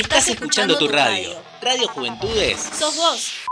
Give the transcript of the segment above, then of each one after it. Estás escuchando tu radio. Radio Juventudes. Sos vos.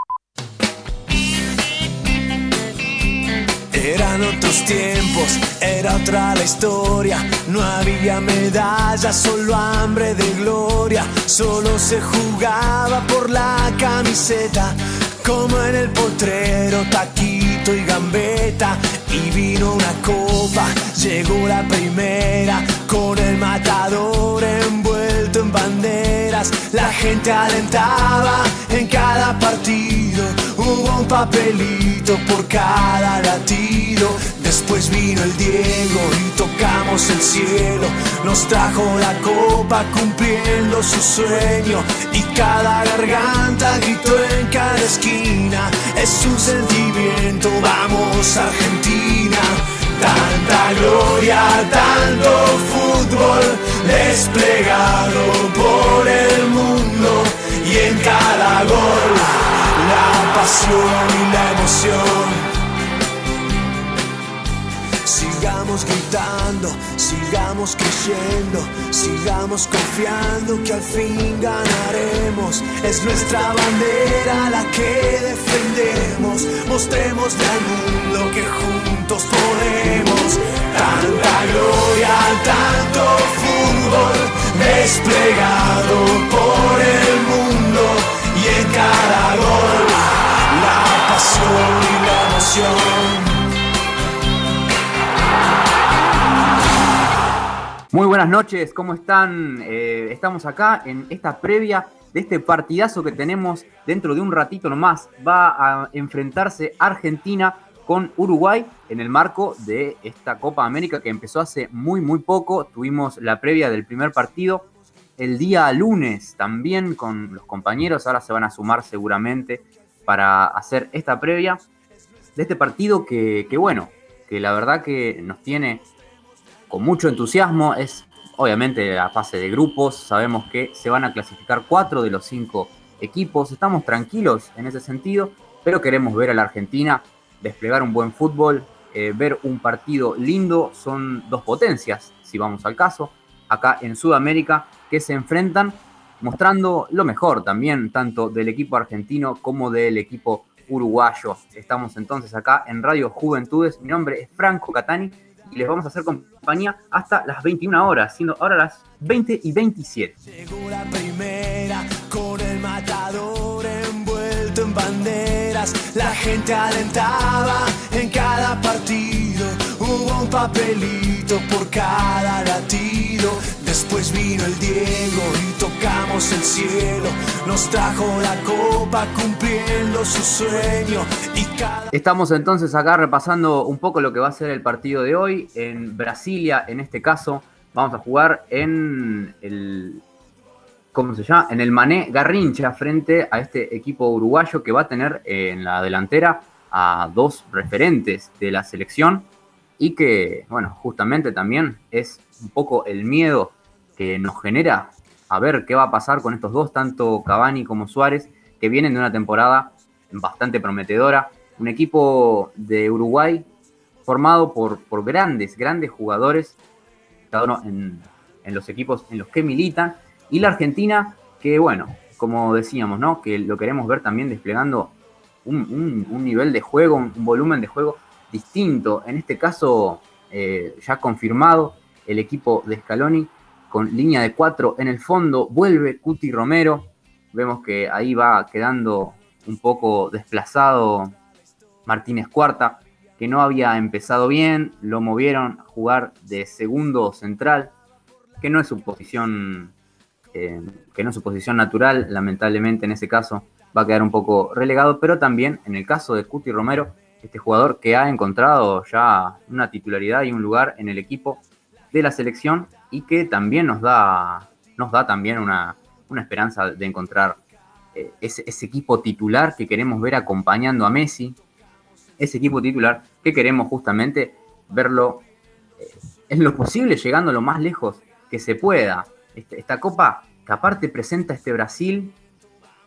Eran otros tiempos, era otra la historia. No había medallas, solo hambre de gloria. Solo se jugaba por la camiseta, como en el potrero, taquito y gambeta. Y vino una copa, llegó la primera, con el matador envuelto en banderas. La gente alentaba en cada partido, hubo un papelito por cada latido. Después vino el Diego y tocamos el cielo, nos trajo la copa cumpliendo su sueño. Y cada garganta gritó en cada esquina, es un sentimiento, vamos Argentina. Tanta gloria, tanto fútbol desplegado por el mundo, y en cada gol la pasión y la emoción. Sigamos gritando, sigamos creyendo, sigamos confiando que al fin ganaremos. Es nuestra bandera la que defendemos, mostrémosle al mundo que juntos podemos. Tanta gloria, tanto fútbol desplegado por el mundo, y en cada gol la pasión y la emoción. Muy buenas noches, ¿cómo están? Estamos acá en esta previa de este partidazo que tenemos dentro de un ratito nomás. Va a enfrentarse Argentina con Uruguay en el marco de esta Copa América que empezó hace muy poco. Tuvimos la previa del primer partido el día lunes también con los compañeros. Ahora se van a sumar seguramente para hacer esta previa de este partido que la verdad que nos tiene con mucho entusiasmo. Es obviamente la fase de grupos, sabemos que se van a clasificar 4 de los 5 equipos, estamos tranquilos en ese sentido, pero queremos ver a la Argentina desplegar un buen fútbol, ver un partido lindo. Son dos potencias, si vamos al caso, acá en Sudamérica, que se enfrentan mostrando lo mejor también, tanto del equipo argentino como del equipo uruguayo. Estamos entonces acá en Radio Juventudes, mi nombre es Franco Cattani, y les vamos a hacer compañía hasta las 21 horas, siendo ahora las 20:27. Llegó la primera, con el matador envuelto en banderas. La gente alentaba en cada partido, hubo un papelito por cada latido. Después vino el Diego y tocamos el cielo, nos trajo la copa cumpliendo su sueño. Estamos entonces acá repasando un poco lo que va a ser el partido de hoy en Brasilia. En este caso vamos a jugar en el Mané Garrincha, frente a este equipo uruguayo que va a tener en la delantera a dos referentes de la selección, y que bueno, justamente también es un poco el miedo que nos genera a ver qué va a pasar con estos dos, tanto Cavani como Suárez, que vienen de una temporada bastante prometedora. Un equipo de Uruguay formado por grandes jugadores, cada uno en los equipos en los que militan, y la Argentina, que bueno, como decíamos, ¿no?, que lo queremos ver también desplegando un nivel de juego, un volumen de juego distinto. En este caso, ya confirmado el equipo de Scaloni, con línea de 4 en el fondo. Vuelve Cuti Romero, vemos que ahí va quedando un poco desplazado Martínez Cuarta, que no había empezado bien, lo movieron a jugar de segundo central, que no es su posición natural. Lamentablemente en ese caso va a quedar un poco relegado, pero también en el caso de Cuti Romero, este jugador que ha encontrado ya una titularidad y un lugar en el equipo de la selección, y que también nos da también una esperanza de encontrar ese equipo titular que queremos ver acompañando a Messi, ese equipo titular que queremos justamente verlo en lo posible llegando lo más lejos que se pueda. Esta copa que aparte presenta este Brasil,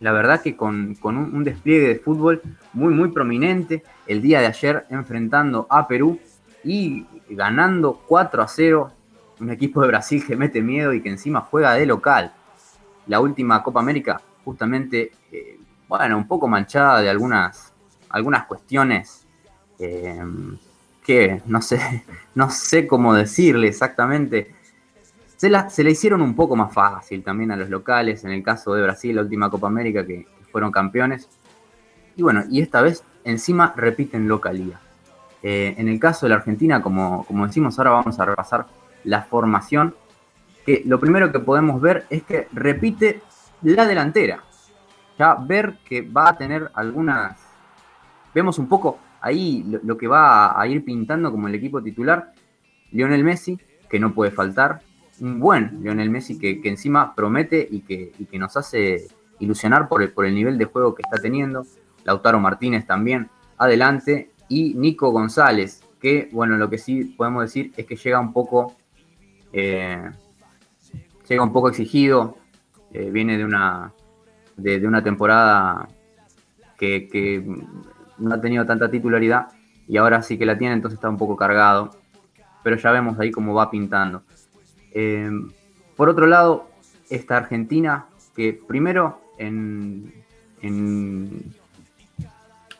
la verdad que con un despliegue de fútbol muy prominente, el día de ayer enfrentando a Perú y ganando 4-0, un equipo de Brasil que mete miedo y que encima juega de local. la última Copa América, justamente, bueno, un poco manchada de algunas cuestiones que no sé cómo decirle exactamente. Se le hicieron un poco más fácil también a los locales, en el caso de Brasil, la última Copa América, que fueron campeones. Y bueno, y esta vez encima repiten localía. En el caso de la Argentina, como decimos, ahora vamos a repasar la formación, que lo primero que podemos ver es que repite la delantera. Ya ver que va a tener algunas... Vemos un poco ahí lo que va a ir pintando como el equipo titular. Lionel Messi, que no puede faltar. Un buen Lionel Messi que encima promete y que nos hace ilusionar por el nivel de juego que está teniendo. Lautaro Martínez también adelante, y Nico González, que bueno, lo que sí podemos decir es que llega un poco exigido, viene de una temporada que no ha tenido tanta titularidad y ahora sí que la tiene, entonces está un poco cargado, pero ya vemos ahí cómo va pintando. Por otro lado, esta Argentina que primero en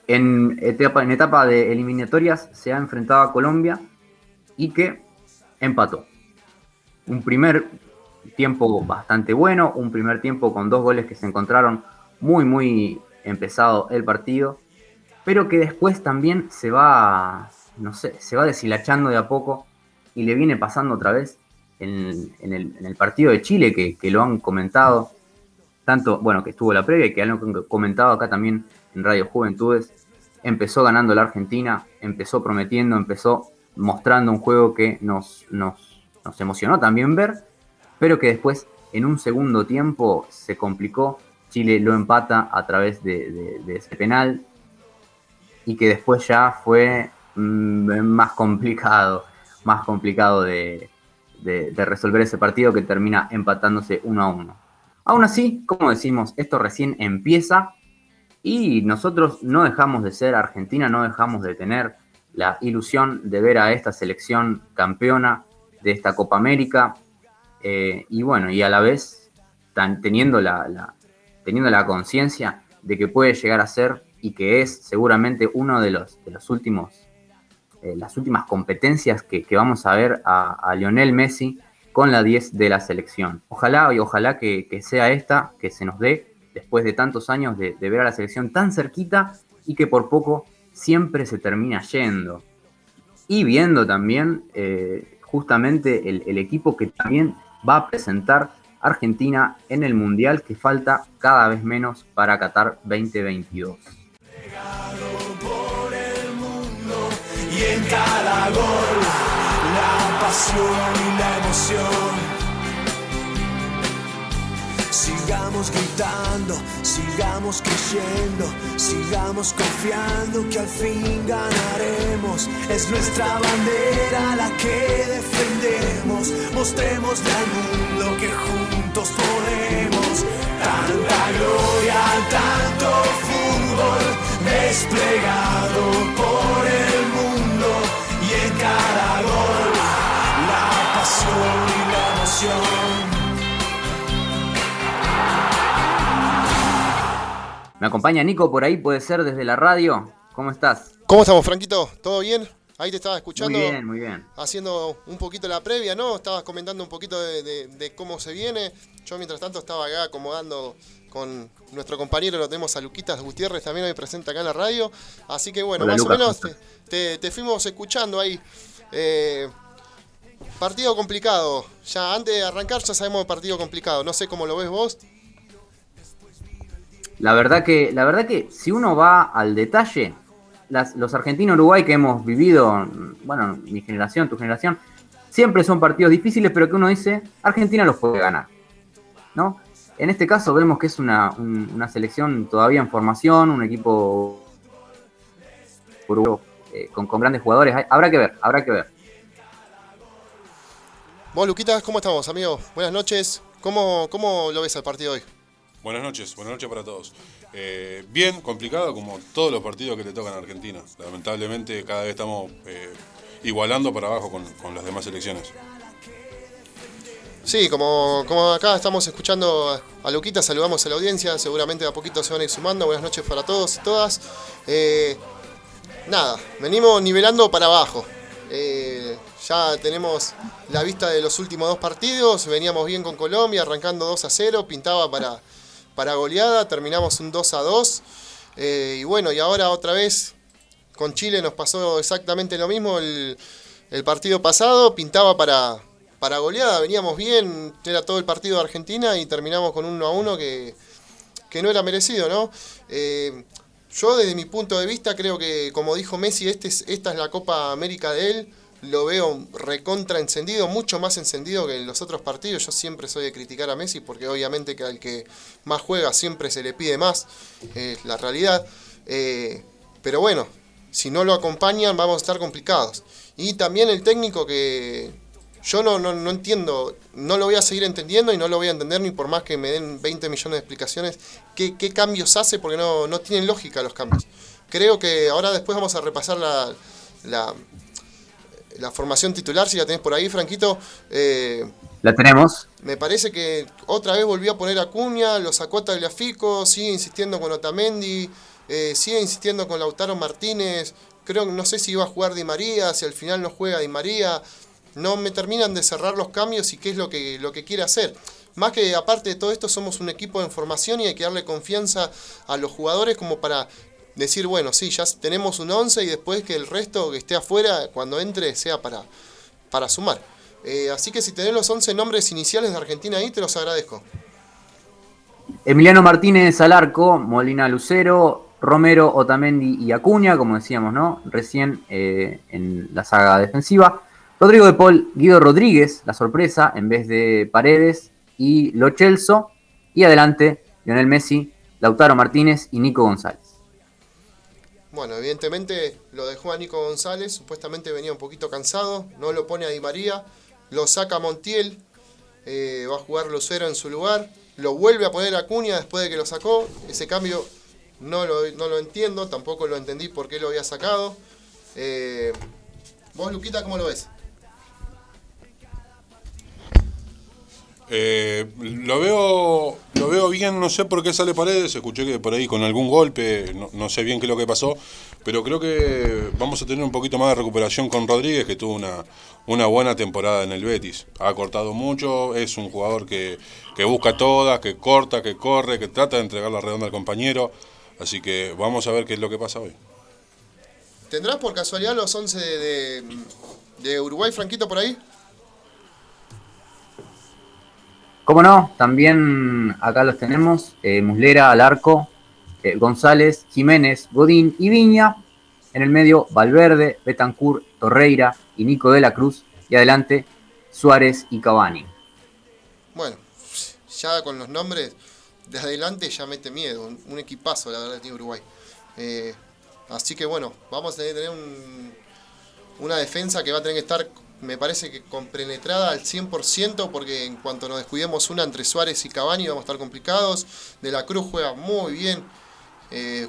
etapa de eliminatorias se ha enfrentado a Colombia y que empató. Un primer tiempo bastante bueno, un primer tiempo con 2 goles que se encontraron muy muy empezado el partido, pero que después también se va deshilachando de a poco y le viene pasando otra vez en el partido de Chile, que lo han comentado tanto, bueno, que estuvo la previa y que han comentado acá también en Radio Juventudes. Empezó ganando la Argentina, empezó prometiendo, empezó mostrando un juego que nos emocionó también ver, pero que después en un segundo tiempo se complicó. Chile lo empata a través de ese penal y que después ya fue más complicado de resolver ese partido, que termina empatándose 1-1. Aún así, como decimos, esto recién empieza y nosotros no dejamos de ser Argentina, no dejamos de tener la ilusión de ver a esta selección campeona de esta Copa América, y bueno, y a la vez teniendo la conciencia de que puede llegar a ser y que es seguramente uno de los últimos... las últimas competencias que vamos a ver a Lionel Messi con la 10 de la selección. Ojalá que sea esta, que se nos dé después de tantos años de ver a la selección tan cerquita y que por poco siempre se termina yendo. Y viendo también justamente el equipo que también va a presentar Argentina en el Mundial, que falta cada vez menos para Qatar 2022. En cada gol, la pasión y la emoción. Sigamos gritando, sigamos creyendo, sigamos confiando que al fin ganaremos. Es nuestra bandera la que defendemos. Mostremos al mundo que juntos podemos. Tanta gloria, tanto fútbol desplegado por el mundo. Cada gol, la pasión y la emoción. Me acompaña Nico por ahí, puede ser desde la radio. ¿Cómo estás? ¿Cómo estamos, Franquito? ¿Todo bien? Ahí te estaba escuchando. Muy bien, muy bien. Haciendo un poquito la previa, ¿no? Estabas comentando un poquito de cómo se viene. Yo, mientras tanto, estaba acá acomodando con nuestro compañero, lo tenemos a Luquitas Gutiérrez también hoy presente acá en la radio, así que bueno, hola, más Lucas, o menos te fuimos escuchando ahí. Partido complicado, ya antes de arrancar ya sabemos partido complicado, no sé cómo lo ves vos. La verdad que si uno va al detalle, los argentinos-Uruguay que hemos vivido, bueno, mi generación, tu generación, siempre son partidos difíciles, pero que uno dice, Argentina los puede ganar, ¿no? En este caso vemos que es una selección todavía en formación, un equipo con grandes jugadores. Habrá que ver. Vos, Luquitas, ¿cómo estamos, amigo? Buenas noches. ¿Cómo lo ves al partido hoy? Buenas noches para todos. Bien, complicado como todos los partidos que le tocan a Argentina. Lamentablemente cada vez estamos igualando para abajo con las demás selecciones. Sí, como acá estamos escuchando a Luquitas, saludamos a la audiencia, seguramente de a poquito se van a ir sumando. Buenas noches para todos y todas. Nada, venimos nivelando para abajo. Ya tenemos la vista de los últimos dos partidos, veníamos bien con Colombia, arrancando 2-0, pintaba para goleada, terminamos un 2-2. Y bueno, y ahora otra vez con Chile nos pasó exactamente lo mismo. El partido pasado pintaba para goleada, veníamos bien, era todo el partido de Argentina y terminamos con un 1-1 que no era merecido, ¿no? Yo desde mi punto de vista creo que, como dijo Messi, esta es la Copa América de él. Lo veo recontra encendido, mucho más encendido que en los otros partidos. Yo siempre soy de criticar a Messi porque obviamente que al que más juega siempre se le pide más, es la realidad. Pero bueno, si no lo acompañan vamos a estar complicados. Y también el técnico, que yo no entiendo, no lo voy a seguir entendiendo y no lo voy a entender ni por más que me den 20 millones de explicaciones qué cambios hace, porque no tienen lógica los cambios. Creo que ahora después vamos a repasar la formación titular, si la tenés por ahí, Franquito. La tenemos. Me parece que otra vez volvió a poner a Acuña, lo sacó a Tagliafico, sigue insistiendo con Otamendi, sigue insistiendo con Lautaro Martínez. Creo que no sé si iba a jugar Di María, si al final no juega Di María. No me terminan de cerrar los cambios y qué es lo que quiere hacer. Más que, aparte de todo esto, somos un equipo en formación y hay que darle confianza a los jugadores como para decir, bueno, sí, ya tenemos un 11 y después que el resto que esté afuera, cuando entre, sea para sumar. Así que si tenés los 11 nombres iniciales de Argentina ahí, te los agradezco. Emiliano Martínez al arco, Molina Lucero, Romero, Otamendi y Acuña, como decíamos, ¿no? Recién en la saga defensiva. Rodrigo de Paul, Guido Rodríguez, la sorpresa, en vez de Paredes y Lo Celso. Y adelante, Lionel Messi, Lautaro Martínez y Nico González. Bueno, evidentemente lo dejó a Nico González, supuestamente venía un poquito cansado, no lo pone a Di María, lo saca Montiel, va a jugar Lucero en su lugar, lo vuelve a poner a Acuña después de que lo sacó. Ese cambio no lo entiendo, tampoco lo entendí por qué lo había sacado. ¿Vos, Luquita, cómo lo ves? Lo veo bien, no sé por qué sale Paredes, escuché que por ahí con algún golpe, no sé bien qué es lo que pasó, pero creo que vamos a tener un poquito más de recuperación con Rodríguez, que tuvo una buena temporada en el Betis, ha cortado mucho, es un jugador que busca todas, que corta, que corre, que trata de entregar la redonda al compañero, así que vamos a ver qué es lo que pasa hoy. ¿Tendrás por casualidad los 11 de Uruguay, Franquito, por ahí? ¿Cómo no? También acá los tenemos, Muslera al arco, González, Giménez, Godín y Viña. En el medio, Valverde, Betancur, Torreira y Nico de la Cruz. Y adelante, Suárez y Cavani. Bueno, ya con los nombres de adelante ya mete miedo. Un equipazo, la verdad, tiene Uruguay. Así que bueno, vamos a tener una defensa que va a tener que estar, me parece que compenetrada al 100%, porque en cuanto nos descuidemos una entre Suárez y Cavani vamos a estar complicados. De la Cruz juega muy bien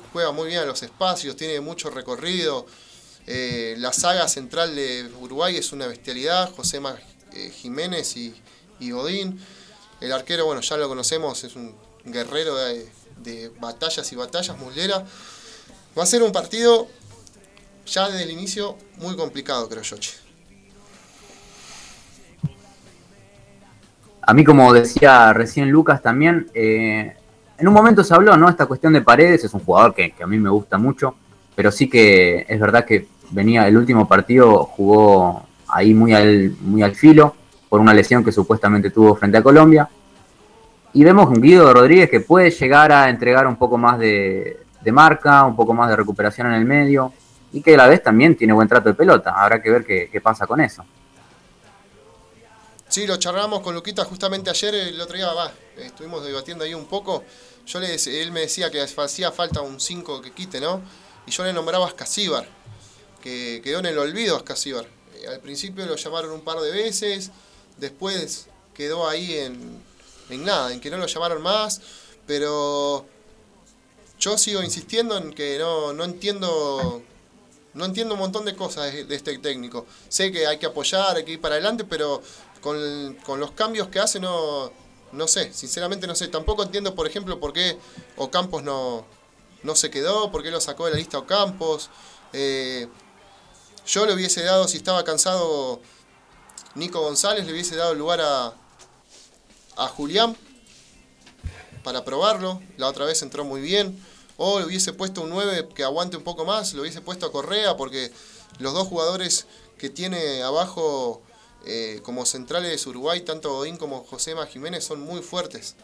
a los espacios, tiene mucho recorrido. La saga central de Uruguay es una bestialidad, Josema, Giménez y Godín. El arquero, bueno, ya lo conocemos, es un guerrero de batallas y batallas, Muslera. Va a ser un partido ya desde el inicio muy complicado, creo yo. A mí, como decía recién Lucas también, en un momento se habló, ¿no? Esta cuestión de Paredes, es un jugador que a mí me gusta mucho, pero sí que es verdad que venía el último partido, jugó ahí muy al filo por una lesión que supuestamente tuvo frente a Colombia. Y vemos un Guido Rodríguez que puede llegar a entregar un poco más de marca, un poco más de recuperación en el medio, y que a la vez también tiene buen trato de pelota. Habrá que ver qué pasa con eso. Sí, lo charlamos con Luquita justamente ayer, el otro día, estuvimos debatiendo ahí un poco. Él me decía que hacía falta un 5 que quite, ¿no? Y yo le nombraba Ascasíbar, que quedó en el olvido Ascasíbar. Al principio lo llamaron un par de veces, después quedó ahí en nada, en que no lo llamaron más, pero yo sigo insistiendo en que no entiendo No entiendo un montón de cosas de este técnico. Sé que hay que apoyar, hay que ir para adelante, pero con los cambios que hace no sé, sinceramente no sé. Tampoco entiendo, por ejemplo, por qué Ocampos no se quedó, por qué lo sacó de la lista Ocampos. Yo le hubiese dado, si estaba cansado Nico González, le hubiese dado lugar a Julián para probarlo. La otra vez entró muy bien. O le hubiese puesto un 9 que aguante un poco más, le hubiese puesto a Correa, porque los dos jugadores que tiene abajo como centrales Uruguay, tanto Godín como Josema Giménez, son muy fuertes,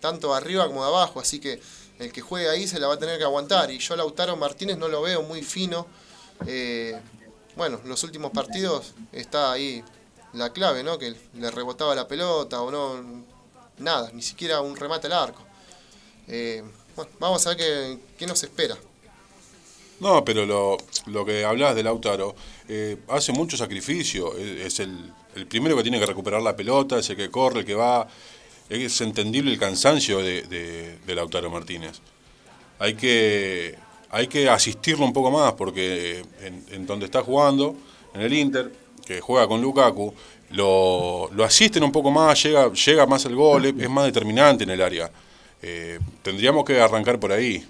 tanto arriba como de abajo, así que el que juegue ahí se la va a tener que aguantar. Y yo Lautaro Martínez no lo veo muy fino. Bueno, los últimos partidos está ahí la clave, ¿no? Que le rebotaba la pelota o no, nada, ni siquiera un remate al arco. Bueno, vamos a ver qué nos espera. No, pero lo que hablabas de Lautaro, hace mucho sacrificio. Es el primero que tiene que recuperar la pelota, es el que corre, el que va. Es entendible el cansancio de Lautaro Martínez. Hay que asistirlo un poco más, porque en donde está jugando, en el Inter, que juega con Lukaku, lo asisten un poco más, llega más el gol, es más determinante en el área. Tendríamos que arrancar por ahí.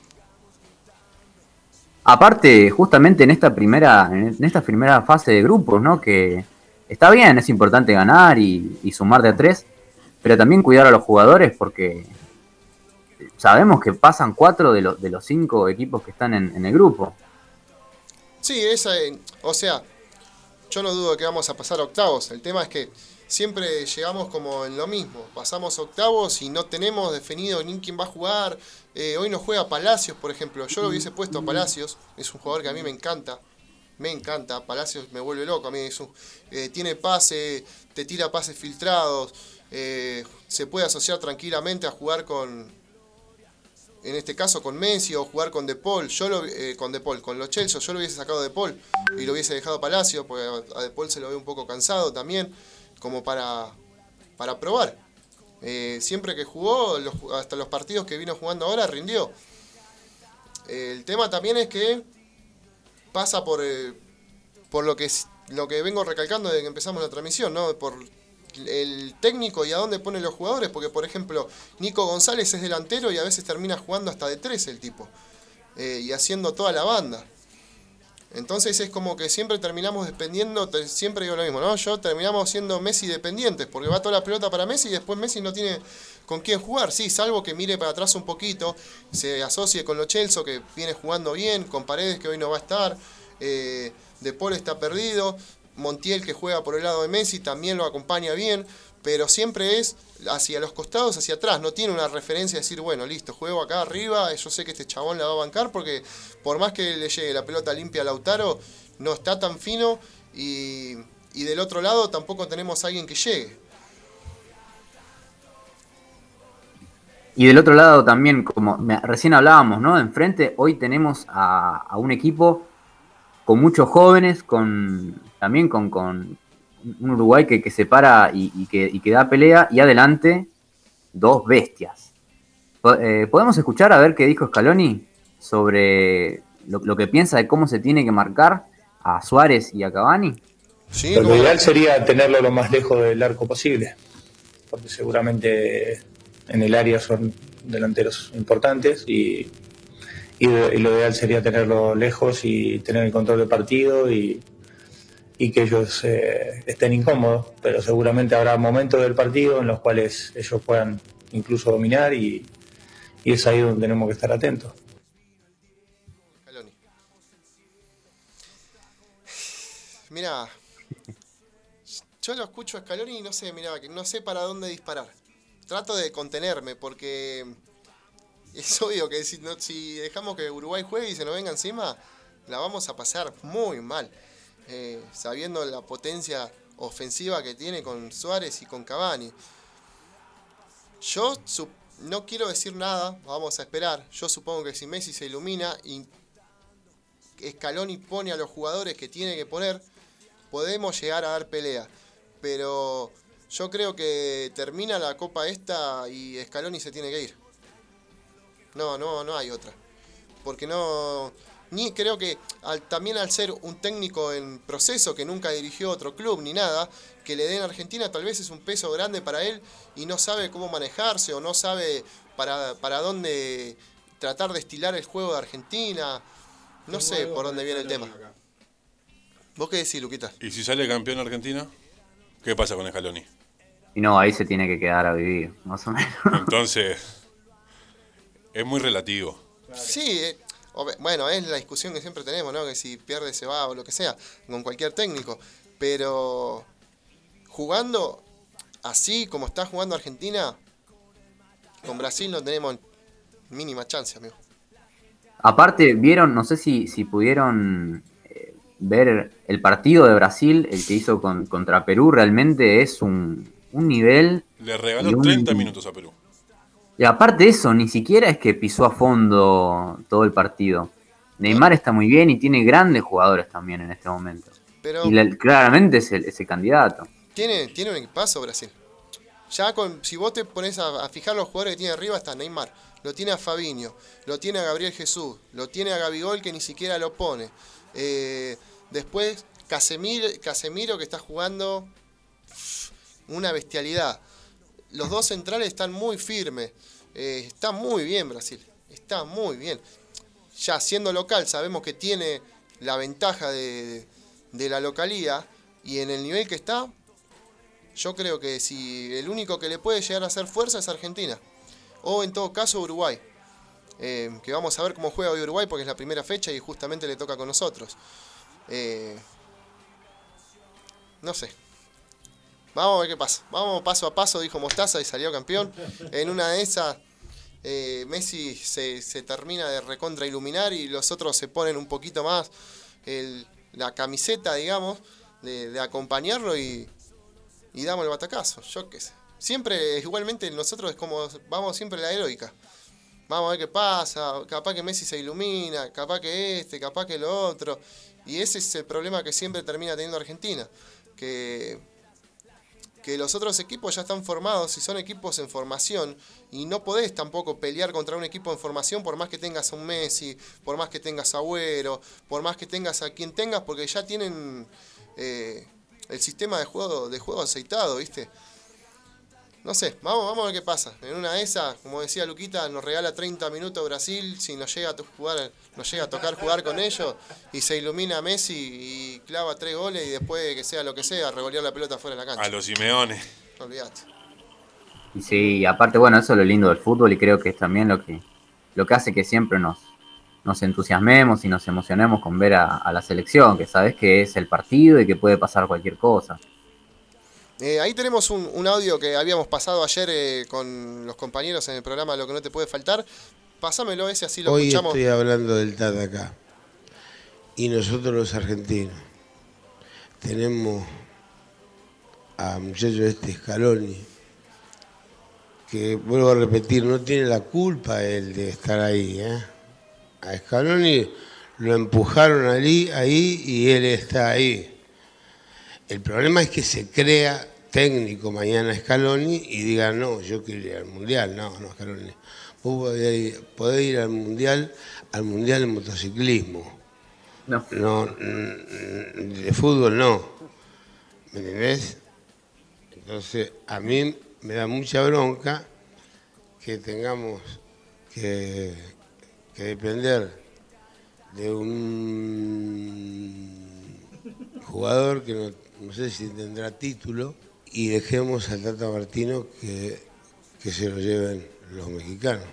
Aparte, justamente en esta primera fase de grupos, ¿no? Que está bien, es importante ganar y sumar de a 3, pero también cuidar a los jugadores, porque sabemos que pasan 4 de los 5 equipos que están en el grupo. Sí, o sea, yo no dudo que vamos a pasar octavos. El tema es que siempre llegamos como en lo mismo, pasamos octavos y no tenemos definido ni quién va a jugar. Hoy no juega Palacios, por ejemplo. Yo lo hubiese puesto a Palacios, es un jugador que a mí me encanta, Palacios me vuelve loco, a mí tiene pase, te tira pases filtrados, se puede asociar tranquilamente a jugar en este caso con Messi o jugar con De Paul. Con los Chelsea, yo lo hubiese sacado De Paul y lo hubiese dejado Palacios, porque a De Paul se lo ve un poco cansado también, como para probar. Siempre que jugó, hasta los partidos que vino jugando ahora, rindió. El tema también es que pasa por lo que vengo recalcando desde que empezamos la transmisión, ¿no? Por el técnico y a dónde pone los jugadores, porque, por ejemplo, Nico González es delantero y a veces termina jugando hasta de 3 el tipo, y haciendo toda la banda. Entonces es como que siempre terminamos dependiendo, siempre digo lo mismo, ¿no? Yo terminamos siendo Messi dependientes, porque va toda la pelota para Messi y después Messi no tiene con quién jugar. Sí, salvo que mire para atrás un poquito, se asocie con lo Chelsea, que viene jugando bien, con Paredes, que hoy no va a estar, De Paul está perdido, Montiel, que juega por el lado de Messi, también lo acompaña bien, pero siempre es hacia los costados, hacia atrás. No tiene una referencia de decir, bueno, listo, juego acá arriba, yo sé que este chabón la va a bancar, porque por más que le llegue la pelota limpia a Lautaro, no está tan fino, y del otro lado tampoco tenemos a alguien que llegue. Y del otro lado también, como recién hablábamos, ¿no? Enfrente hoy tenemos a un equipo con muchos jóvenes, con un Uruguay que se para y que da pelea, y adelante dos bestias. ¿Podemos escuchar a ver qué dijo Scaloni sobre lo que piensa de cómo se tiene que marcar a Suárez y a Cavani? Sí, lo ideal sería tenerlo lo más lejos del arco posible, porque seguramente en el área son delanteros importantes y lo ideal sería tenerlo lejos y tener el control del partido y que ellos estén incómodos, pero seguramente habrá momentos del partido en los cuales ellos puedan incluso dominar y es ahí donde tenemos que estar atentos. Mirá, yo lo escucho a Scaloni y no sé para dónde disparar. Trato de contenerme porque es obvio que si dejamos que Uruguay juegue y se nos venga encima, la vamos a pasar muy mal. Sabiendo la potencia ofensiva que tiene con Suárez y con Cavani, yo no quiero decir nada, vamos a esperar. Yo supongo que si Messi se ilumina y Scaloni pone a los jugadores que tiene que poner, podemos llegar a dar pelea, pero yo creo que termina la copa esta y Scaloni se tiene que ir. No hay otra, porque no ni creo que también al ser un técnico en proceso que nunca dirigió otro club ni nada, que le den a Argentina tal vez es un peso grande para él y no sabe cómo manejarse o no sabe para dónde tratar de estilar el juego de Argentina. No sé por dónde viene el tema. ¿Vos qué decís, Luquitas? ¿Y si sale campeón Argentina? ¿Qué pasa con Scaloni? Y no, ahí se tiene que quedar a vivir, más o menos. Entonces, es muy relativo. Sí, bueno, es la discusión que siempre tenemos, ¿no? Que si pierde se va o lo que sea, con cualquier técnico. Pero jugando así como está jugando Argentina, con Brasil no tenemos mínima chance, amigo. Aparte, vieron, no sé si pudieron ver el partido de Brasil, el que hizo contra Perú, realmente es un nivel... Le regaló 30 minutos a Perú. Y aparte de eso, ni siquiera es que pisó a fondo todo el partido. Neymar está muy bien y tiene grandes jugadores también en este momento. Pero y claramente es el candidato. Tiene un equipazo Brasil. Ya si vos te pones a fijar los jugadores que tiene arriba, está Neymar, lo tiene a Fabinho, lo tiene a Gabriel Jesús, lo tiene a Gabigol, que ni siquiera lo pone. Después Casemiro, que está jugando una bestialidad. Los dos centrales están muy firmes. Está muy bien Brasil, está muy bien. Ya siendo local sabemos que tiene la ventaja de la localía, y en el nivel que está, yo creo que si el único que le puede llegar a hacer fuerza es Argentina, o en todo caso Uruguay, que vamos a ver cómo juega hoy Uruguay, porque es la primera fecha y justamente le toca con nosotros. No sé, vamos a ver qué pasa. Vamos paso a paso, dijo Mostaza, y salió campeón. En una de esas Messi se termina de recontra iluminar y los otros se ponen un poquito más la camiseta, digamos, de acompañarlo y damos el batacazo. Yo qué sé. Siempre, igualmente, nosotros es como vamos siempre a la heroica. Vamos a ver qué pasa, capaz que Messi se ilumina, capaz que capaz que lo otro. Y ese es el problema que siempre termina teniendo Argentina. Que los otros equipos ya están formados y son equipos en formación. Y no podés tampoco pelear contra un equipo en formación por más que tengas a un Messi, por más que tengas a Agüero, por más que tengas a quien tengas, porque ya tienen el sistema de juego aceitado, ¿viste? No sé, vamos a ver qué pasa. En una de esas, como decía Luquita, nos regala 30 minutos Brasil, si nos llega a tocar jugar con ellos, y se ilumina Messi y clava 3 goles y después que sea lo que sea, revolear la pelota fuera de la cancha. A los Simeone. No olvidate. Y sí, aparte, bueno, eso es lo lindo del fútbol y creo que es también lo que hace que siempre nos entusiasmemos y nos emocionemos con ver a la selección, que sabes que es el partido y que puede pasar cualquier cosa. Ahí tenemos un audio que habíamos pasado ayer con los compañeros en el programa Lo que no te puede faltar. Pásamelo ese, así lo escuchamos. Hoy estoy hablando del Tata acá. Y nosotros los argentinos tenemos a muchachos Scaloni, que vuelvo a repetir, no tiene la culpa él de estar ahí. A Scaloni lo empujaron ahí y él está ahí. El problema es que se crea técnico mañana Scaloni y diga, no, yo quiero ir al Mundial. No, Scaloni. Vos podés ir al mundial de motociclismo. No, de fútbol no. ¿Me entendés? Entonces, a mí me da mucha bronca que tengamos que depender de un jugador que no sé si tendrá título, y dejemos al Tata Martino que se lo lleven los mexicanos.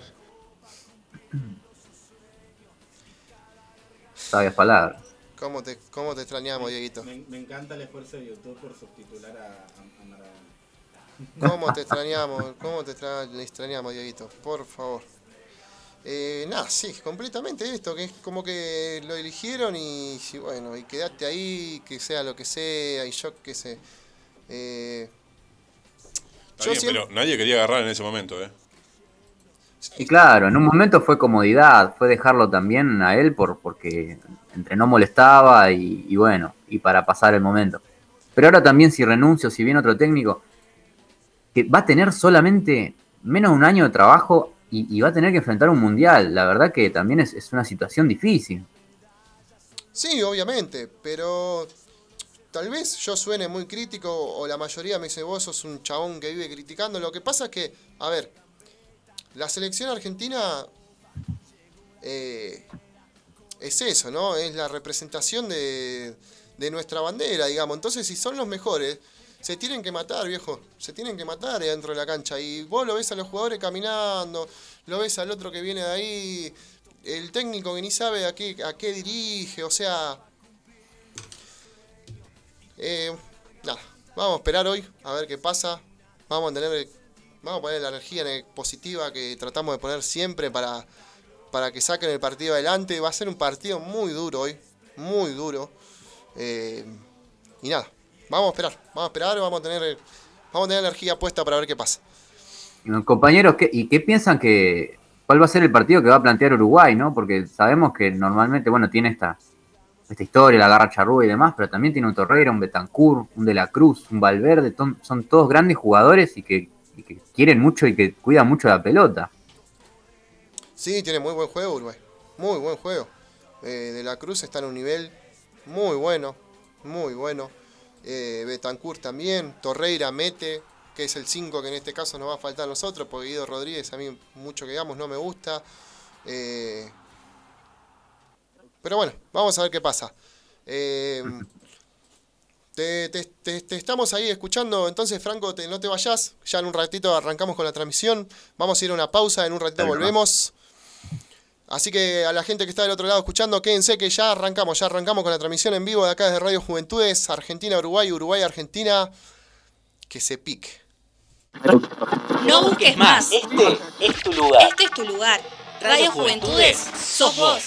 Sabias palabras. ¿Cómo te extrañamos, Dieguito? Me encanta el esfuerzo de YouTube por subtitular a Maradona. ¿Cómo te extrañamos, Dieguito? Por favor. Nada, sí, completamente esto, que es como que lo eligieron y bueno, y quedate ahí, que sea lo que sea, y yo qué sé. Está bien, siempre... pero nadie quería agarrar en ese momento, Y claro, en un momento fue comodidad, fue dejarlo también a él porque entre no molestaba y bueno, y para pasar el momento. Pero ahora también si renuncio, si viene otro técnico, que va a tener solamente menos de un año de trabajo. Y va a tener que enfrentar un mundial. La verdad que también es una situación difícil. Sí, obviamente, pero tal vez yo suene muy crítico o la mayoría me dice vos sos un chabón que vive criticando. Lo que pasa es que, a ver, la selección argentina es eso, ¿no? Es la representación de nuestra bandera, digamos. Entonces, si son los mejores, se tienen que matar, viejo. Se tienen que matar dentro de la cancha. Y vos lo ves a los jugadores caminando, lo ves al otro que viene de ahí, el técnico que ni sabe a qué dirige, o sea... nada, vamos a esperar hoy, a ver qué pasa. Vamos a poner la energía positiva que tratamos de poner siempre para que saquen el partido adelante. Va a ser un partido muy duro hoy, muy duro. Y nada, vamos a esperar, vamos a tener energía puesta para ver qué pasa. Compañeros, ¿qué piensan que cuál va a ser el partido que va a plantear Uruguay, ¿no? Porque sabemos que normalmente, bueno, tiene esta historia, la garra charrúa y demás, pero también tiene un Torreira, un Betancur, un de la Cruz, un Valverde, son todos grandes jugadores y que quieren mucho y que cuidan mucho la pelota. Sí, tiene muy buen juego Uruguay, muy buen juego. De la Cruz está en un nivel muy bueno. Betancur también, Torreira mete, que es el 5 que en este caso nos va a faltar a nosotros, porque Guido Rodríguez a mí mucho que digamos no me gusta. Pero bueno, vamos a ver qué pasa. Te estamos ahí escuchando. Entonces, Franco, no te vayas. Ya en un ratito arrancamos con la transmisión. Vamos a ir a una pausa, en un ratito volvemos. Así que a la gente que está del otro lado escuchando, quédense que ya arrancamos con la transmisión en vivo de acá desde Radio Juventudes, Argentina-Uruguay, Uruguay-Argentina. Que se pique. No busques más. Este es tu lugar. Radio Juventudes, sos vos.